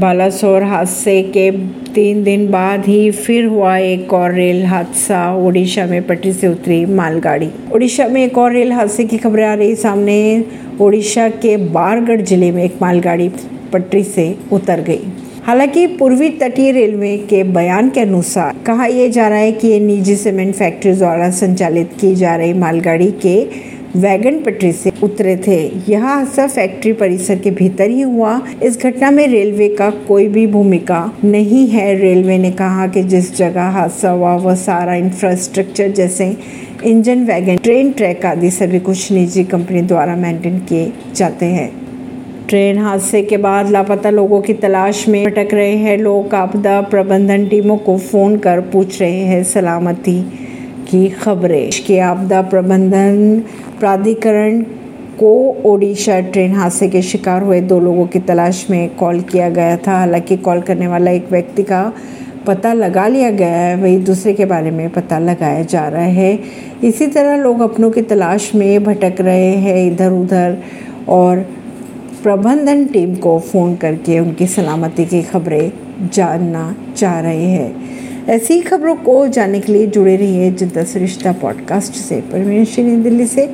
बालासोर हादसे के 3 दिन बाद ही फिर हुआ एक और रेल हादसा। ओडिशा में पटरी से उतरी मालगाड़ी। ओडिशा में एक और रेल हादसे की खबरें आ रही सामने। ओडिशा के बारगढ़ जिले में एक मालगाड़ी पटरी से उतर गई। हालांकि पूर्वी तटीय रेलवे के बयान के अनुसार कहा यह जा रहा है कि ये निजी सीमेंट फैक्ट्री द्वारा संचालित की जा रही मालगाड़ी के वैगन पटरी से उतरे थे। यह हादसा फैक्ट्री परिसर के भीतर ही हुआ। इस घटना में रेलवे का कोई भी भूमिका नहीं है। रेलवे ने कहा कि जिस जगह हादसा हुआ वह सारा इंफ्रास्ट्रक्चर जैसे इंजन, वैगन, ट्रेन ट्रैक आदि सभी कुछ निजी कंपनी द्वारा मेंटेन किए जाते हैं। ट्रेन हादसे के बाद लापता लोगों की तलाश में भटक रहे हैं लोग। आपदा प्रबंधन टीमों को फोन कर पूछ रहे हैं सलामती की खबरें। के आपदा प्रबंधन प्राधिकरण को ओडिशा ट्रेन हादसे के शिकार हुए 2 लोगों की तलाश में कॉल किया गया था। हालांकि कॉल करने वाला एक व्यक्ति का पता लगा लिया गया है, वही दूसरे के बारे में पता लगाया जा रहा है। इसी तरह लोग अपनों की तलाश में भटक रहे हैं इधर उधर और प्रबंधन टीम को फ़ोन करके उनकी सलामती की खबरें जानना चाह रहे हैं। ऐसी खबरों को जानने के लिए जुड़े रहिए जनता सरिश्ता पॉडकास्ट से। परवीन अर्शी, नई दिल्ली से।